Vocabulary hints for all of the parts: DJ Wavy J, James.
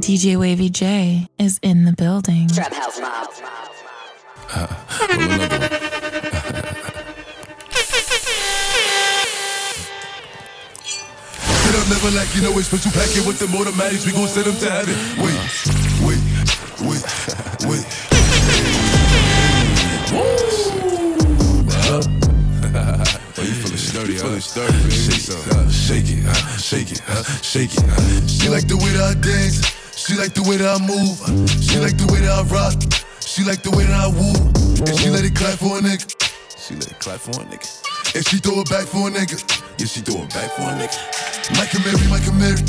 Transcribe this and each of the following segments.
DJ Wavy J is in the building. Trap house mob. Get up, never like you know it's supposed to pack it with the automatics. We gon' send them to heaven. Wait. Shake it. She like the way that I dance. She like the way that I move. She like the way that I rock. She like the way that I woo. And she let it clap for a nigga. And she throw it back for a nigga. Mike and Mary.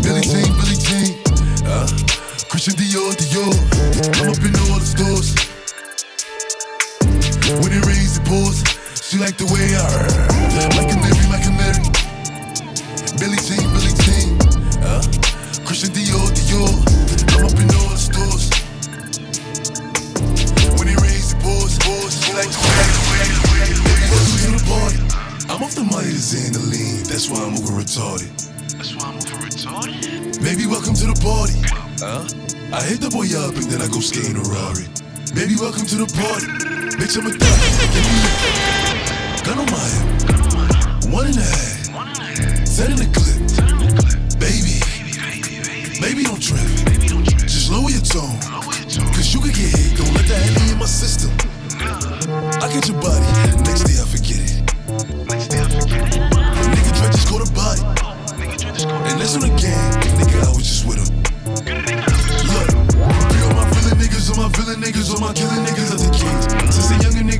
Billie Jean. Christian Dior. I'm up in all the stores. When it rains, it pours. She like the way I Mike and Mary. Billie Jean. Christian Dior. I'm up in all the stores. When it rains, it pours. She like the way to the party. I'm off the money to Zandaline. That's why I'm over retarded. Baby, welcome to the party. I hit the boy up and then I go skate in a Rari. Baby, welcome to the party. Bitch, I'm a thug. Gun on my head, one and a half, set in the clip. Baby don't trip, just lower your tone, cause you can get hit, don't let that hit in my system. I get your body, next day I forget it. Nigga try just go to body, and that's on the game, nigga I was just with him. Look, free all my villain niggas, all my killing niggas, I take kids.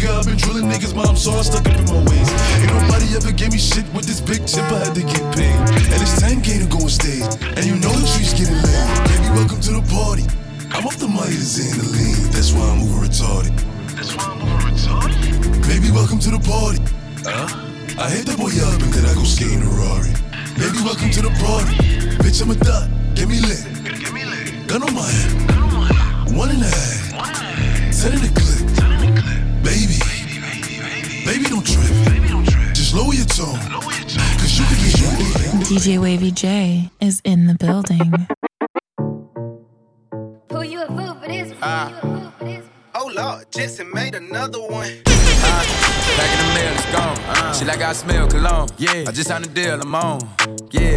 I've been drilling niggas, mom, so I stuck up in my ways. Ain't nobody ever gave me shit with this big chip, I had to get paid. And it's 10K to go on stage, and you know the streets getting laid. Baby, welcome to the party. I'm off the money to Zandaline, that's why I'm over retarded. Baby, welcome to the party. I hit the boy up and then I go skate in a Rari. Baby, welcome to the party. Bitch, I'm a thot, get me lit. Gun on my head, one and a half, set in the clip. Baby, don't trip. Just lower your tone. Cause you can get hit. DJ Wavy J is in the building. Who you a fool for this? Oh Lord, Jesse made another one. Back in the mail, it's gone. She like I smell cologne. Yeah, I just signed a deal, I'm on. Yeah.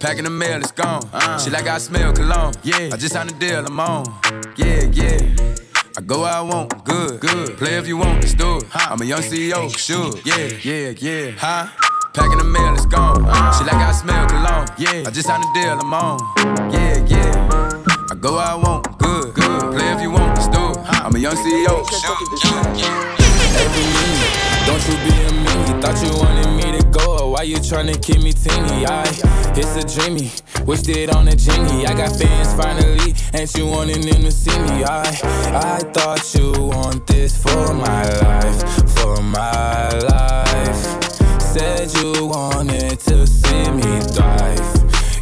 Packing the mail, it's gone. She like I smell cologne. Yeah. I just signed a deal, I'm on. Yeah. I go where I want, good. Play if you want, it's do it. I'm a young CEO, sure. Yeah. Packing the mail, it's gone. She like I smell cologne. Yeah. I just signed a deal, I'm on. Yeah. I go where I want, good. Play if you want, it's do it. I'm a young CEO, sure. Yeah. Don't you be a meanie, thought you wanted me to go, or why you tryna keep me teeny? It's a dreamy, wished it on a genie. I got fans finally, ain't you wanting them to see me? I thought you want this for my life. Said you wanted to see me thrive,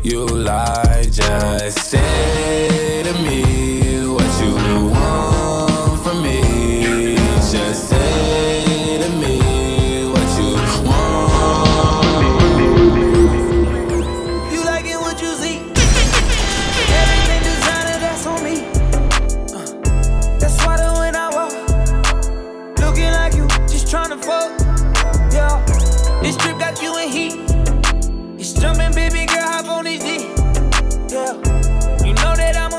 you lied, just say to me what you want from me, just say. Jumping, baby girl, hop on this D. Yeah, you know that I'm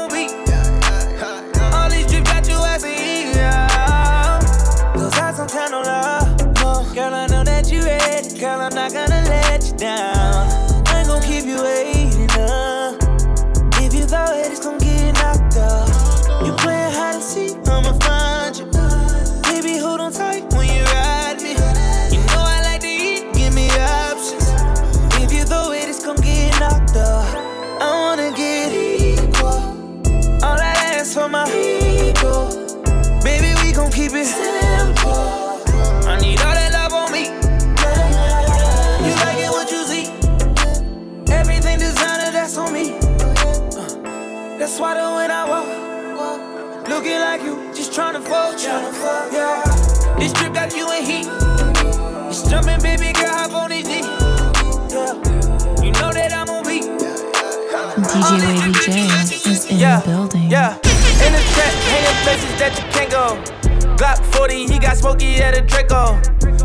know when I walk. Looking like you, just trying to fold you. Yeah. This trip got you in heat. It's jumping, baby girl, hop on these knees. Yeah. You know that I'm on beat. DJ Wavy J is in the building. Yeah. In the trap, hanging places that you can't go. Glock 40, he got Smokey at a Draco.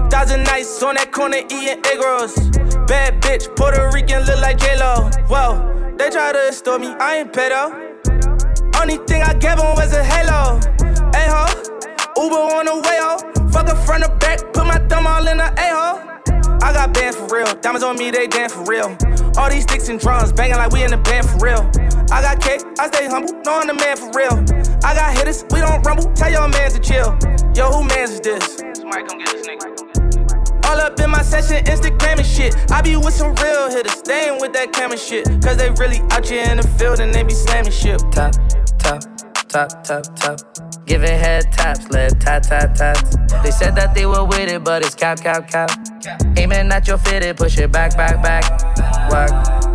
1,000 nights on that corner eating egg rolls. Bad bitch, Puerto Rican, look like J-Lo. Whoa, they try to extort me, I ain't pedo. Only thing I gave him was a halo. A-ho, Uber on the way, ho. Fuck her front or back, put my thumb all in her a-ho. I got bands for real, diamonds on me, they dance for real. All these sticks and drums, banging like we in the band for real. I got cake, I stay humble, know I'm the man for real. I got hitters, we don't rumble, tell your man to chill. Yo, who mans is this? Somebody come get this nigga. All up in my session, Instagram and shit. I be with some real hitters, staying with that camera shit. Cause they really out here in the field and they be slamming shit. Top, top, top, top, top. Giving head taps, left tot, tot, tots. They said that they were with it, but it's cap, cap, cap. Aiming at your fitted, push it back, back, back. Whack,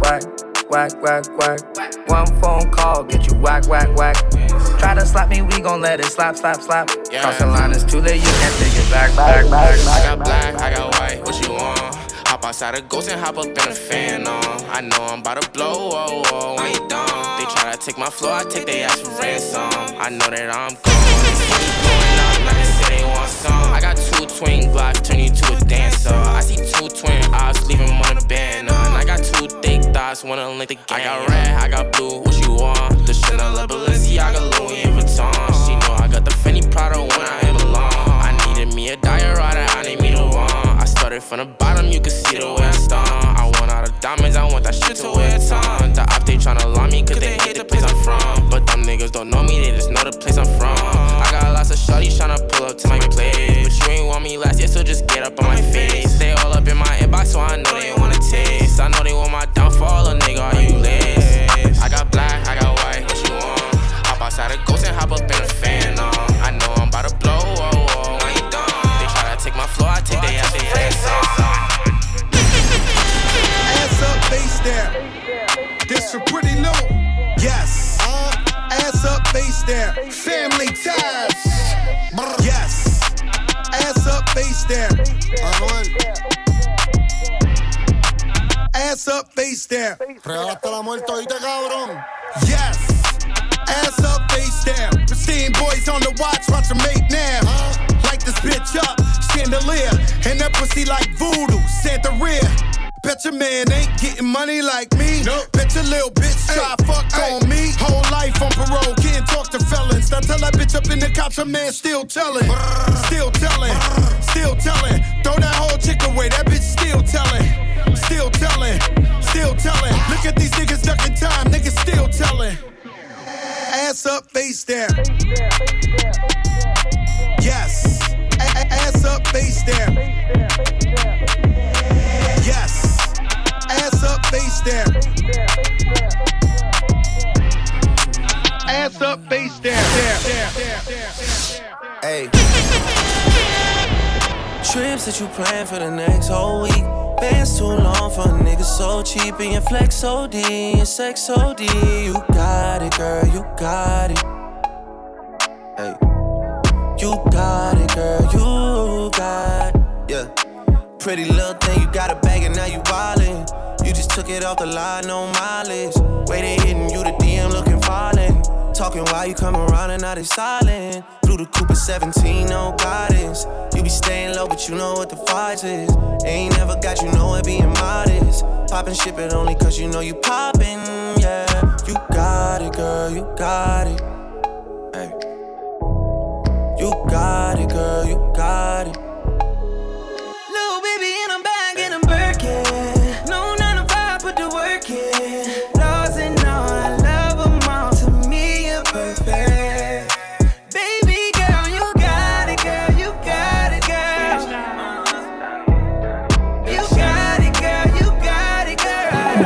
whack, whack, whack, whack. One phone call, get you whack, whack, whack. Try to slap me, we gon' let it slap, slap, slap. Yeah. Cross the line, it's too late, you can't take it back, back, back, back. I got black, I got white, what you want? Hop outside a ghost and hop up in a fan on. I know I'm about to blow, oh, oh, I ain't dumb. They try to take my floor, I take their ass for ransom. I know that I'm gone. Going up, like they say they want some. I got two twin Glocks, turn you to a dancer. I see two twin eyes, leave them on a band on. I got two thick thighs, wanna link the game. I got red, I got blue, what you want? The Chanel, the Balenciaga, Louis Vuitton. She know I got the Fendi Prada when I belong. I needed me a diorata, I need me the one. I started from the bottom, you can see the way I stung. I want all the diamonds, I want that shit to wear a tongue. The op, they tryna lie me, cause they hate the place I'm from. But them niggas don't know me, they just know the place I'm from. I got lots of shawty's tryna pull up to my place. But you ain't want me last, yeah, so just get up on my face. They all up in my inbox, so I know they wanna taste. I know they want my downfall, a nigga, are you list? I got black, I got white, what you want? Hop outside a ghost and hop up in a fan, on. I know I'm about to blow, oh, oh, I ain't done. They try to take my floor, I take they ass, they ass on. Ass up, face down. This for pretty new, yes. Ass up, face down. Family ties, yes. Ass up, face down. Ass up, face down. Regalaste la muerte, oíste, cabrón. Yes. Ass up, face down. Pristine boys on the watch them make now. Light this bitch up, chandelier. And that pussy like voodoo, Santeria. Bet your man ain't getting money like me. Nope. Bet your little bitch try fuck on me. Whole life on parole, can't talk to felons. Now tell that bitch up in the cops, a man still telling. Still telling, still telling. Throw that whole chick away, that bitch still telling. Still telling, still telling. Look at these niggas ducking time, niggas still telling. Ass up, face down. Yes. Ass up, face down. Yes. Ass up, face down. Ass up, face down. Hey. Trips that you plan for the next whole week. Bands too long for a nigga so cheap. And your flex OD, your sex OD. You got it, girl, you got it. Hey. You got it, girl, you got it. Yeah. Pretty little thing, you got a bag and now you wildin'. You just took it off the line, no mileage. Waiting, hitting you the DM, looking fallin'. Talking while you come around and now they silent. Through the Cooper 17, no guidance. You be staying low, but you know what the fight is. Ain't never got you know it being modest. Poppin' shit, but only cause you know you poppin', yeah. You got it, girl, you got it. Hey. You got it, girl, you got it.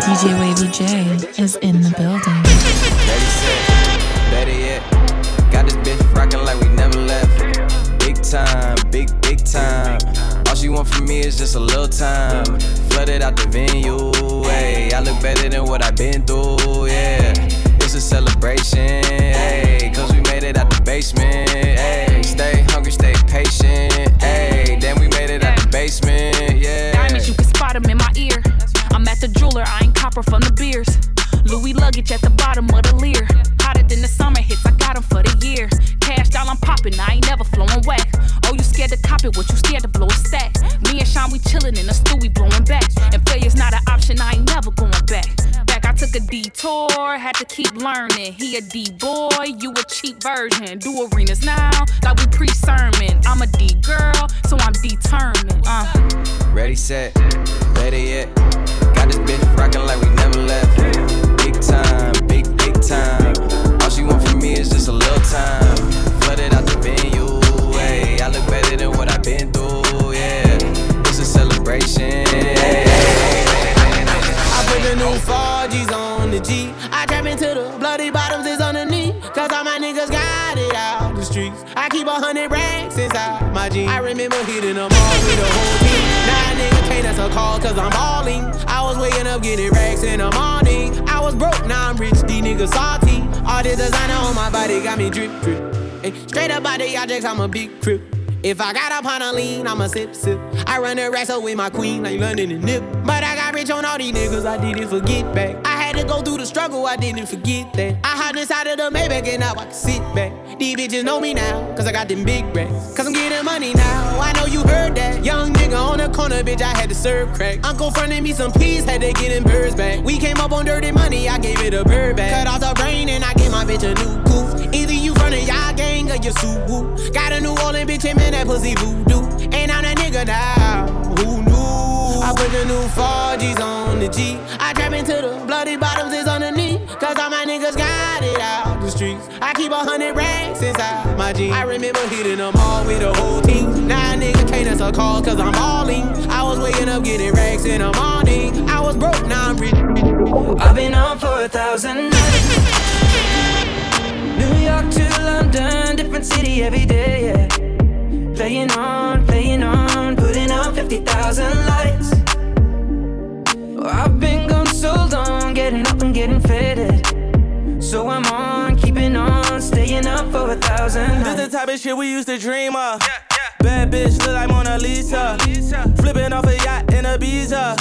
DJ Wavy J is in the building. Better yet, got this bitch rockin' like we never left. Big time, big, big time. All she want from me is just a little time. Flooded out the venue, ayy. I look better than what I've been through, yeah. It's a celebration. a D-boy, you a cheap version. Do arenas now, like we pre-sermon. I'm a D-girl, so I'm determined. Ready, set, ready yet. Got this bitch rockin' like we never left. Big time, big, big time. All she want from me is just a little time. Flooded out the venue, ayy. I look better than what I've been through, yeah. It's a celebration, ayy. Put the new 4Gs on the G. I trap into the bloody bottoms is on the knee. Cause all my niggas got it out the streets. I keep 100 racks inside my jeans. I remember hitting them all with a whole team. Now a nigga can't answer calls cause I'm balling. I was waking up getting racks in the morning. I was broke, now I'm rich, these niggas salty. All this designer on my body got me drip, drip. And straight up out the objects, I'm a big crip. If I got up on a lean, I'ma sip, sip. I run the racks up with my queen like London and Nip. But I got rich on all these niggas, I didn't forget back. I had to go through the struggle, I didn't forget that. I hopped inside of the Maybach and now I can sit back. These bitches know me now, cause I got them big racks. Cause I'm getting money now, I know you heard that. Young nigga on the corner, bitch, I had to serve crack. Uncle fronted me some peas, had to get them birds back. We came up on dirty money, I gave it a bird back. Cut off the brain and I gave my bitch a new coupe. Either you frontin' y'all gang or you suit. Got a New Orleans bitch and man, that pussy voodoo. And I'm that nigga now, who knew? I put the new 4Gs on the G. I trap into the bloody bottoms is on the knee. Cause all my niggas got it out the streets. I keep 100 racks inside my jeans. I remember hitting them all with a whole team. Now a nigga can't answer calls cause I'm balling. I was waking up getting racks in the morning. I was broke, now I'm rich. I've been on for 1,000 nights. New York to London, different city every day, yeah. Playing on, putting on 50,000 lights. I've been gone so long, getting up and getting faded. So I'm on, keeping on, staying up for 1,000 nights. This the type of shit we used to dream of. Yeah, yeah. Bad bitch look like Mona Lisa. Flipping off a yacht in Ibiza.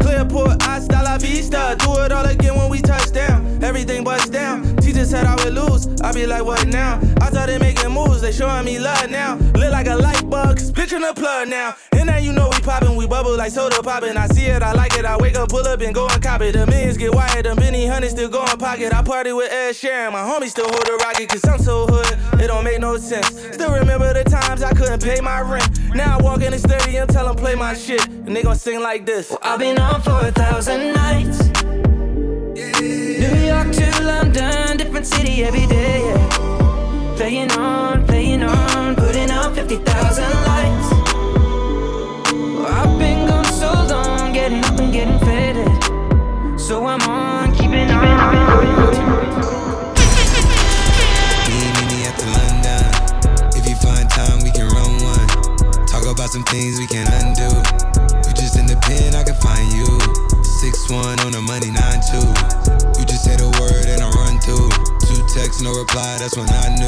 Clearport, hasta la vista. Do it all again when we touch down. Everything busts down. Teacher said I would lose. I be like, what now? I started making moves. They showing me love now. Look like a light bug. Splitting the plug now. And now you know we poppin'. We bubble like soda poppin'. I see it, I like it. I wake up, pull up, and go and cop it. The millions get wired. The many hundreds still go in pocket. I party with Ed Sheeran. My homies still hold a rocket. Cause I'm so hood. It don't make no sense. Still remember the times I couldn't pay my rent. Now I walk in the stadium, tell them play my shit, and they gon' sing like this. Well, I've been on for 1,000 nights. Yeah. New York to London, different city every day. Yeah. Playing on, putting on 50,000 lights. Well, I've been gone so long, getting up and getting faded. So I'm on, keeping on. About some things we can undo. You just in the pen, I can find you. 6'1" on the money, 9'2". You just say the word and I run through. 2 texts, no reply, that's when I knew.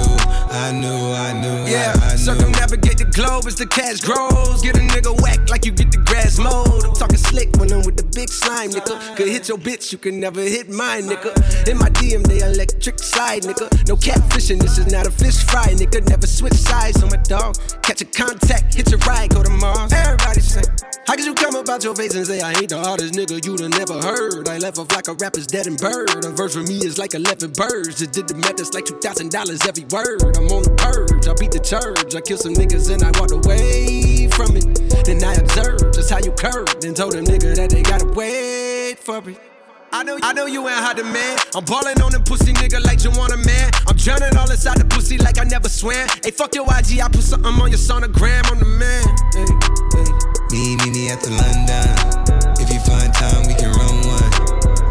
Yeah, I knew. Circumnavigate the globe as the cash grows. Get a nigga whack like you get the grass mowed. I'm talking slick when I'm with the big slime, nigga. Could hit your bitch, you can never hit mine, nigga. In my DM, they electric slide, nigga. No catfishing, this is not a fish fry, nigga. Never switch sides on my dog. Catch a contact, hit your ride, go to Mars. Everybody say, how could you come about your face and say I ain't the hardest nigga you done never heard? I left off like a rapper's dead and bird. A verse for me is like 11 birds. Just did the math, it's like $2,000 every word. I'm on the purge, I beat the church. I kill some niggas and I walked away from it. Then I observed just how you curved and told them nigga that they gotta wait for me. I know you ain't hot demand. I'm ballin' on them pussy nigga like you want a man. I'm drowning all inside the pussy like I never swam. Hey, fuck your IG, I put something on your sonogram. I'm the man. Me at the London. If you find time, we can run one.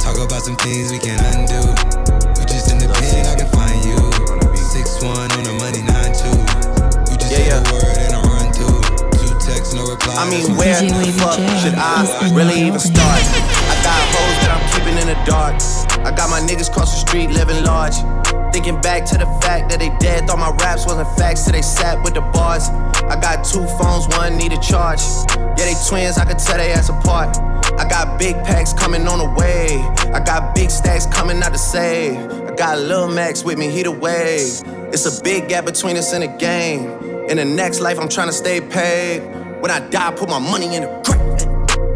Talk about some things we can undo. You just in the pen, I can find you. 6'1" on the money, 9'2". You just say the word and I run through. 2 texts, no reply. I mean, where the fuck should I really even start? I got hoes that I'm keeping in the dark. I got my niggas cross the street living large. Thinking back to the fact that they dead. Thought my raps wasn't facts, so they sat with the bars. I got 2 phones, one need a charge. Yeah, they twins, I could tell they ass apart. I got big packs coming on the way. I got big stacks coming out to save. I got Lil Max with me, he the wave. It's a big gap between us in the game. In the next life, I'm trying to stay paid. When I die, I put my money in the grave.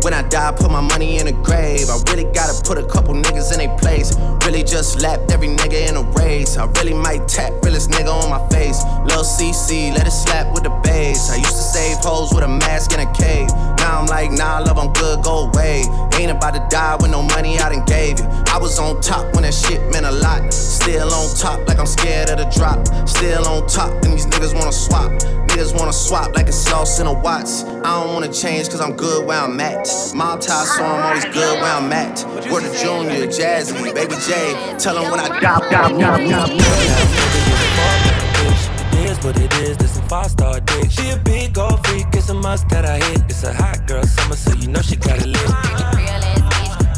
When I die, I put my money in a grave. I really gotta put a couple niggas in their place. Really just lapped every nigga in a race. I really might tap realest nigga on my face. Lil CC, let it slap with the bass. I used to save hoes with a mask in a cave. Now I'm like, nah, love, I'm good, go away. Ain't about to die with no money I done gave you. I was on top when that shit meant a lot. Still on top like I'm scared of the drop. Still on top and these niggas wanna swap. Niggas wanna swap like it's sauce in a Watts. I don't wanna change cause I'm good where I'm at. Mob ties, so I'm always good where I'm at. Word to Junior, Jazzy, Baby J. Tell them when I die. What it is, this a 5-star dick. She a big old freak, it's a must that I hit. It's a hot girl summer, so you know she got it lit.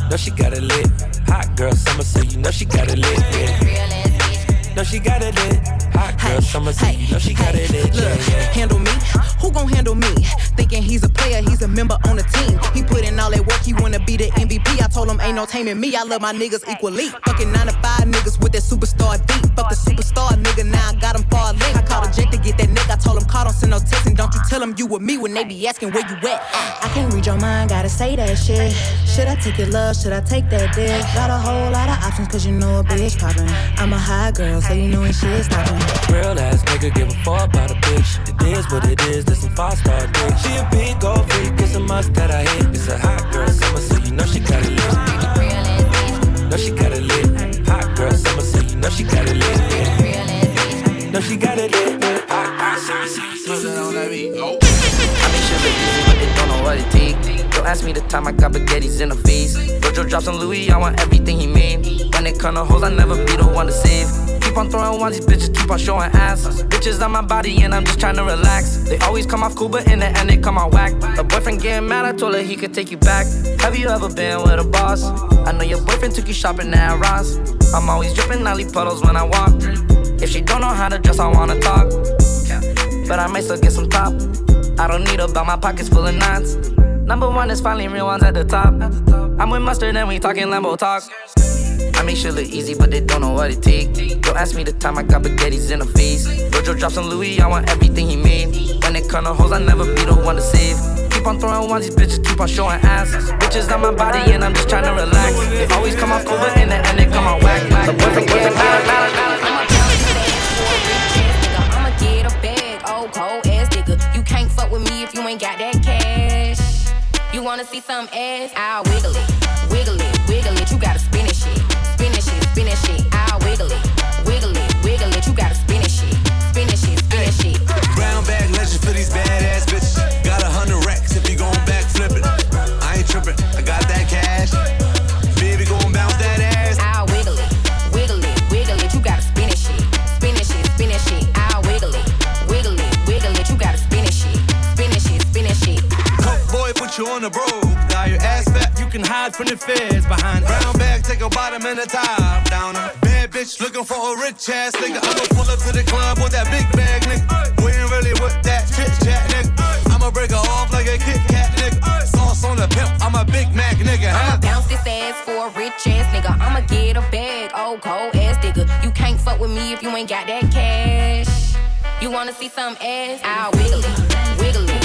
No, she got it lit. Hot girl summer, so you know she got it lit. Yeah. No, she got it lit. Hot girl summer, so you know she got it lit. Yeah, yeah. Handle me? Who gon' handle me? Thinking he's a player, he's a member on the team. He put in all that work, he wanna be the MVP. I told him ain't no taming me, I love my niggas equally. Fucking 9 to 5 niggas with that superstar beat. Fuck the superstar nigga, now I got him far linked. I called a Jake to get that nigga, I told him call, don't send no text. And don't you tell him you with me when they be asking where you at. I can't read your mind, gotta say that shit. Should I take your love, should I take that dick? Got a whole lot of options cause you know a bitch poppin'. I'm a high girl, so you know when shit's stoppin'. Real ass nigga, give a fuck about a bitch. It is what it is, this some 5-star dick. She a big old freak, it's a must that I hit. It's a hot girl summer, so you know she got it lit. No, she got it lit. Hot girl summer, so you know she got it lit. No, she got it lit. Hot girl summer, so you know she got it lit. I be shipping easy, but they don't know what it take. Don't ask me the time, I got baguettes in the face. Dojo drops on Louis, I want everything he made. When it comes to hoes, I never be the one to save. Keep on throwing ones, these bitches keep on showing ass. Bitches on my body and I'm just trying to relax. They always come off cool, but in the end they come out whack. A boyfriend getting mad, I told her he could take you back. Have you ever been with a boss? I know your boyfriend took you shopping at Ross. I'm always dripping Ollie puddles when I walk. If she don't know how to dress, I wanna talk. But I might still get some top. I don't need her, but my pockets full of knots. Number one is finally real ones at the top. I'm with Mustard and we talking Lambo talk. I make shit look easy, but they don't know what it take. Don't ask me the time, I got baguettes in the face. Dojo drops on Louis, I want everything he made. When it comes to hoes, I never be the one to save. Keep on throwing ones, these bitches keep on showing ass. Bitches on my body and I'm just trying to relax. They always come off over and then they come out whack. The boyfriend gets I'ma tell you that for a rich ass nigga, I'ma get a bag, old cold ass nigga. You can't fuck with me if you ain't got that cash. You wanna see some ass? I'll wiggle it, wiggle it, wiggle it. You gotta spin it, shit, spin it, shit, spin it, shit. I'll wiggle it, wiggle it, wiggle it. You gotta spin it, shit, spin it, shit, spin it, shit. Brown bag legends for these badass bitches. Got 100 racks if you gon' backflip it. I ain't trippin', I got that cash. Baby gon' bounce that ass. I'll wiggle it, wiggle it, wiggle it. You gotta spin it, shit, spin it, shit, spin it, shit. I'll wiggle it, wiggle it, wiggle it. You gotta spin it, shit, spin it, shit, spin it, shit. Boy, put you on the road. Now your ass fat, you can hide from the feds. Behind brown bag, take a bottom and a top downer. Bad bitch looking for a rich ass nigga. I'ma pull up to the club with that big bag, nigga. We ain't really with that chit chat, nigga. I'ma break her off like a Kit Kat, nigga. Sauce on the pimp, I'm a Big Mac, nigga. I'ma bounce this ass for a rich ass nigga. I'ma get a bag, old cold ass nigga. You can't fuck with me if you ain't got that cash. You wanna see some ass? I'll wiggle it, wiggle it.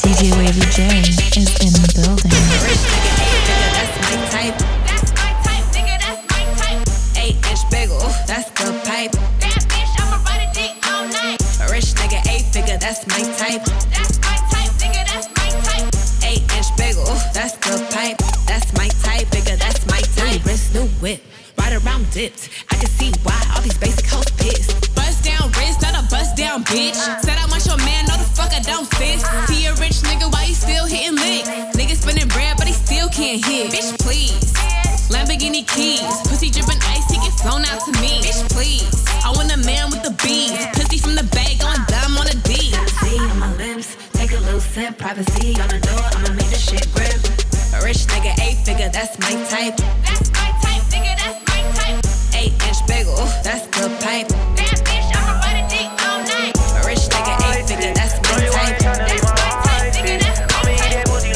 DJ Wavy J is in the building. Rich nigga, 8 figure, that's my type. That's my type, nigga, that's my type. 8-inch bagel, that's the pipe. That bitch, I'ma ride a dick all night. Rich nigga, 8 figure, that's my type. That's my type, nigga, that's my type. 8-inch bagel, that's the pipe. That's my type, nigga, that's my type. New wrist, new whip, ride around dipped. I can see why all these basic hoes pissed. Bust down wrist, not a bust down bitch. Said I want your man, no the fuck I don't fist. See a rich nigga, why he still hitting licks? Niggas spinning bread, but he still can't hit. Bitch, please. Lamborghini keys. Pussy dripping ice, he get flown out to me. Bitch, please. I want a man with the beads. Pussy from the bag, going dumb on a D. See on my lips, take a little sip. Privacy on the door, I'ma make this shit grip. A rich nigga, 8 figure, that's my type. That's my type, nigga, that's my type. 8-inch bagel, that's the pipe. That bitch, I'ma ride a dick all night. A rich nigga, 8 figure, that's my type. That's my type, nigga, that's my type. 8-inch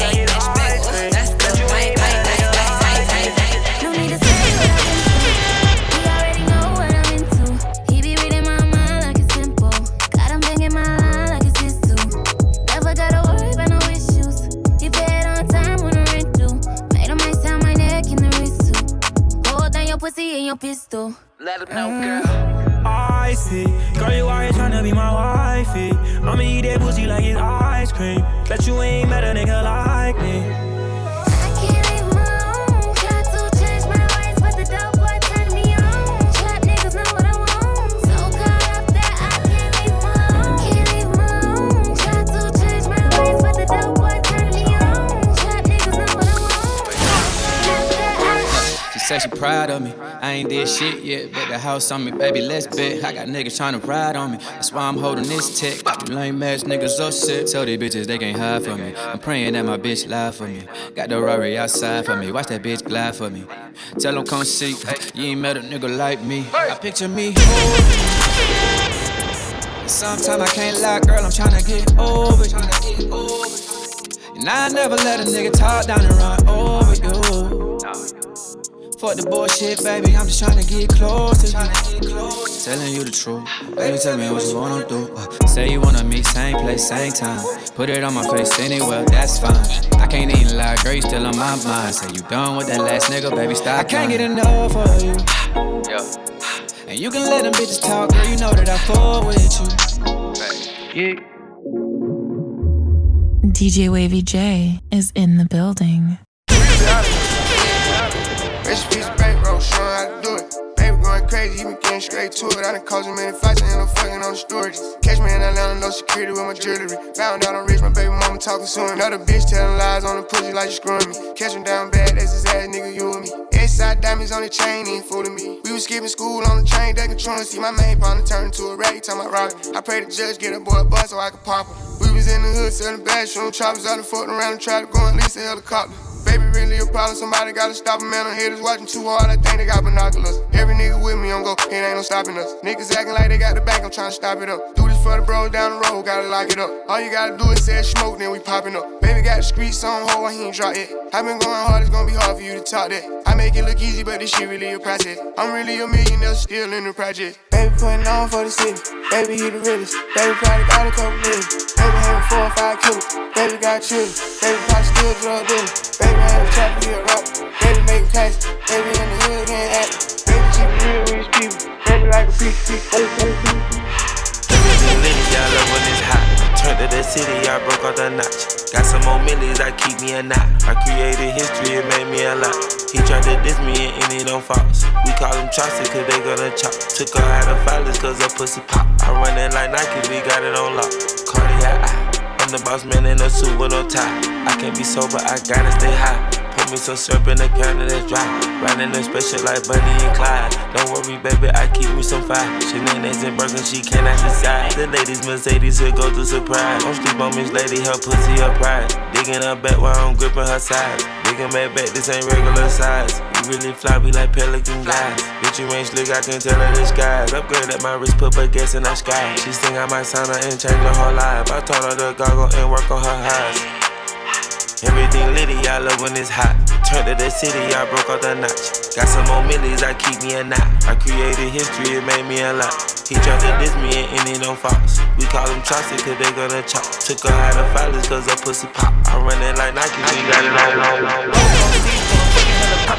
bagel, that's the pipe. No need to say what I'm into. We already know what I'm into. He be reading my mind like it's simple. Got him banging my line like your pistol. Let him know, girl. I see. Girl, you out here tryna be my wifey. I'ma eat that pussy like it's ice cream. Bet you ain't met a nigga like me. Said she proud of me. I ain't did shit yet, but the house on me, baby, let's bet. I got niggas tryna ride on me, that's why I'm holding this tech. You lame ass niggas upset. Tell these bitches they can't hide from me. I'm praying that my bitch lie for me. Got the Rari outside for me, watch that bitch glide for me. Tell them come see, you ain't met a nigga like me. I picture me. Sometimes I can't lie, girl, I'm tryna get over you. And I never let a nigga talk down and run over you. Fuck the bullshit, baby, I'm just tryna get close to you. Telling you the truth, baby, tell me what you wanna do. Say you wanna meet, same place, same time. Put it on my face anywhere, that's fine. I can't even lie, girl, you still on my mind. Say you done with that last nigga, baby, stop. I can't get enough of you. And you can let them bitches talk, girl, you know that I fall with you. DJ Wavy J is in the building. Rich piece of bankroll, showing how to do it. Baby going crazy, he been getting straight to it. I done caused him many fights, ain't no fucking on the storage. Catch me in Atlanta, no security with my jewelry. Found out I'm rich, my baby mama talking soon. Another bitch telling lies on the pussy like you screwing me. Catch him down bad, that's his ass, nigga, you and me. Inside diamonds on the chain, ain't fooling me. We was skipping school on the train, they controlling. See my main partner turn to a rat, time I rob him. I pray the judge get a boy a bus so I can pop him. We was in the hood, selling bathroom choppers. I done fucked around and tried to go and lease a helicopter. Baby, really a problem, somebody gotta stop him. Man, I'm haters watching too hard, I think they got binoculars. Every nigga with me on go, it ain't no stopping us. Niggas acting like they got the bank, I'm tryna stop it up. Do this for the bros down the road, gotta lock it up. All you gotta do is say smoke, then we popping up. Baby got the streets on hold, I ain't drop it. I been going hard, it's gonna be hard for you to talk that. I make it look easy, but this shit really a process. I'm really a millionaire, still in the project. Baby putting on for the city, baby he the realest. Baby probably got a couple niggas, baby having 4 or 5 killers. Baby got children, baby probably still drug dealing. Baby had a trap to be a rapper, baby making taxes. Baby in the hood getting active, baby keep it real with these people. Baby like a piece of shit. Y'all love when it's hot. Turned to the city, I broke out the notch. Got some more millies, I keep me a knot. I created history, it made me a lot. He tried to diss me and it on Fox. We call them chopsticks cause they gonna chop. Took her out of filers cause her pussy pop. I run it like Nike, we got it on lock. Cardiac, I'm the boss man in a suit with no tie. I can't be sober, I gotta stay high. Put me some syrup in the counter that's dry. Riding a special like Bunny and Clyde. Don't worry, baby, I keep me some fire. Shenanigans and broken, she cannot decide. The ladies Mercedes here go to surprise. Don't sleep on this lady, her pussy, her pride. Digging her back while I'm gripping her side. Digging my back, this ain't regular size. You really fly, we like pelican guys. Bitch, you ain't slick, I can tell her this guy. Upgrade at my wrist, put her gas in the sky. She sing I might sign her and change her whole life. I told her to goggle and work on her eyes. Everything litty, I love when it's hot. Turned to the city, I broke out the notch. Got some more millies, I keep me a knot. I created history, it made me a lot. He tried to diss me and it on Fox. We call them chopsticks cause they gonna chop. Took her out of filers cause her pussy pop. I run it like Nike, we got it all. I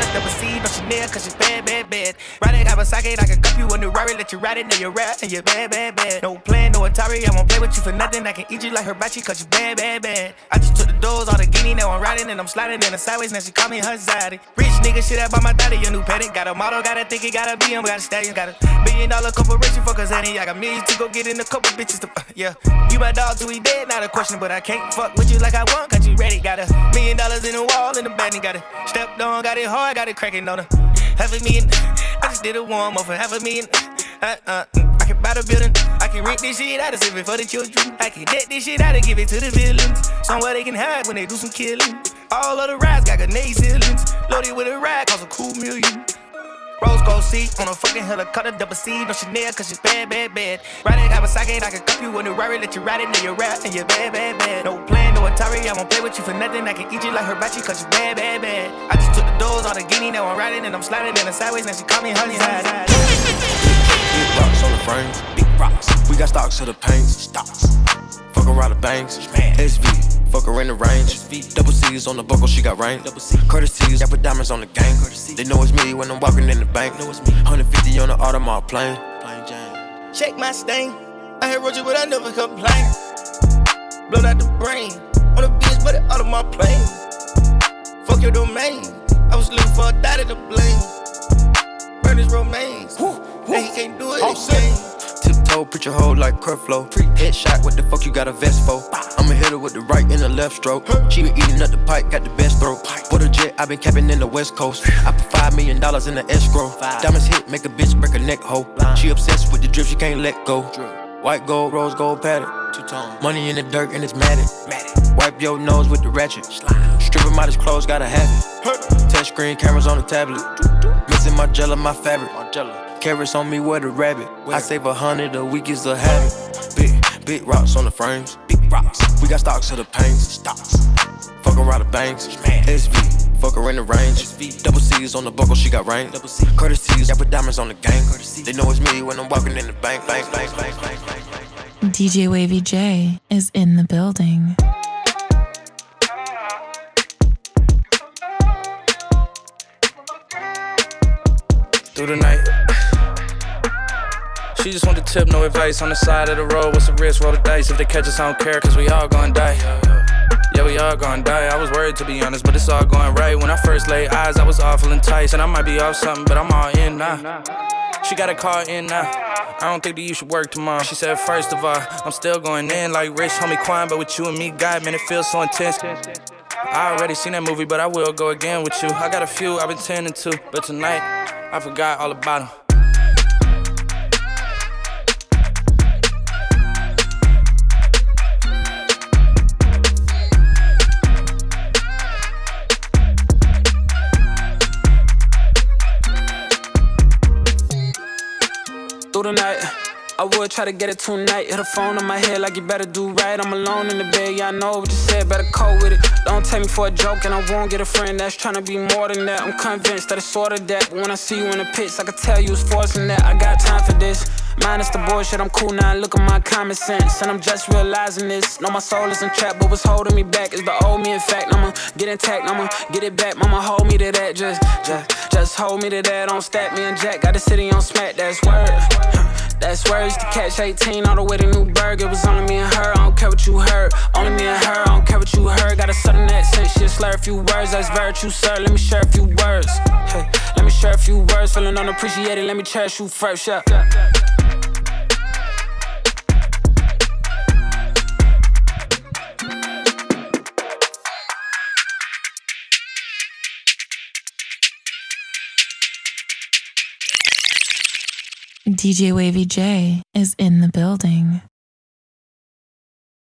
can cup you on the Rari, let you ride it, now you're rap, and you're bad, bad, bad. No plan, no Atari, I won't play with you for nothing. I can eat you like hibachi, cause you bad, bad, bad. I just took the doors, all the guinea, now I'm riding, and I'm sliding in the sideways, now she call me her zaddy. Rich nigga, shit out by my daddy, your new padding. Got a model, got a thinkie, got a BM, got a stallion, got a $1 billion corporation, fuck us, honey. I got millions to go get in a couple bitches to fuck, yeah. You my dog till we dead, not a question, but I can't fuck with you like I want, cause you ready. Got $1 million in the wall, in the bag, and got it stepped on, got it hard, got it cracking on her. $500,000, I just did a warm up for $500,000. I can buy the building, I can rent this shit out and save it for the children. I can debt this shit out and give it to the villains. Somewhere they can hide when they do some killing. All of the rides got grenade ceilings. Loaded with a ride, cost a cool $1 million. Rose gold seat on a fucking helicopter, double C, no Chanel, cause she's bad, bad, bad. Riding Kawasaki, I can cup you on the Rari, let you ride it, now you're rap, and you're bad, bad, bad. No plan, no Atari, I won't play with you for nothing. I can eat you like hibachi, cause she's bad, bad, bad. I just took the doors, all the guinea, now I'm riding, and I'm sliding in the sideways, now she call me honey. Big rocks on the frames, big rocks. We got stocks to the paints, stocks. Fuck around the banks, man. SV. Fuck her in the range. Double C's on the buckle, she got rain. Courtesies, I put diamonds on the gang. They know it's me when I'm walking in the bank. 150 on the Audemars plane. Check my stain. I had Roger, but I never complain. Blood out the brain. On the beach, but it out of my plane. Fuck your domain. I was looking for a daddy to blame. Burn his remains. And he can't do it again. Tiptoe, preach your hoe like Creflo. Headshot, what the fuck you got a vest for? I'ma hit her with the right and the left stroke. She been eating up the pipe, got the best throat. What a jet, I been capping in the West Coast. I put $5 million in the escrow. Diamonds hit, make a bitch break her neck, hoe. She obsessed with the drip, she can't let go. White gold, rose gold padded. Money in the dirt and it's matted. Wipe your nose with the ratchet. Strip him out his clothes, gotta have it. Touch screen, cameras on the tablet. Missing my jello, my fabric. Carrots on me, where the rabbit? I save 100 a week, is a habit. Big rocks on the frames. Big rocks. We got stocks of the paints. Stocks. Fuck around the banks. SV. Fuck her in the range. Double C's on the buckle, she got rain. Courtesies, I put diamonds on the gang. They know it's me when I'm walking in the bank. DJ Wavy J is in the building. Through the night. She just want the tip, no advice. On the side of the road, what's the risk? Roll the dice. If they catch us, I don't care, cause we all gon' die. Yeah, we all gon' die. I was worried, to be honest, but it's all going right. When I first laid eyes, I was awful enticed. And I might be off something, but I'm all in now. She got a call in now. I don't think that you should work tomorrow. She said, first of all, I'm still going in like Rich Homie Quan. But with you and me, God, man, it feels so intense. I already seen that movie, but I will go again with you. I got a few I've been tending to, but tonight, I forgot all about them. Tonight, I would try to get it tonight. Hit a phone on my head like you better do right. I'm alone in the bed, yeah, I know what you said. Better cope with it. Don't take me for a joke, and I won't get a friend that's trying to be more than that. I'm convinced that it's sort of that. But when I see you in the pits, I can tell you it's forcing that. I got time for this. Minus the bullshit, I'm cool now. Look at my common sense, and I'm just realizing this. No, my soul isn't trapped, but what's holding me back is the old me. In fact, I'ma get intact, I'ma get it back. Mama, hold me to that, just hold me to that. Don't stack me and Jack, got the city on smack. That's word, that's words to catch. 18 all the way to Newburgh. It was only me and her. I don't care what you heard. Only me and her. I don't care what you heard. Got a sudden accent, shit slur a few words. That's virtue, sir. Let me share a few words. Hey, let me share a few words. Feeling unappreciated. Let me cherish you first. Yeah. DJ Wavy J is in the building.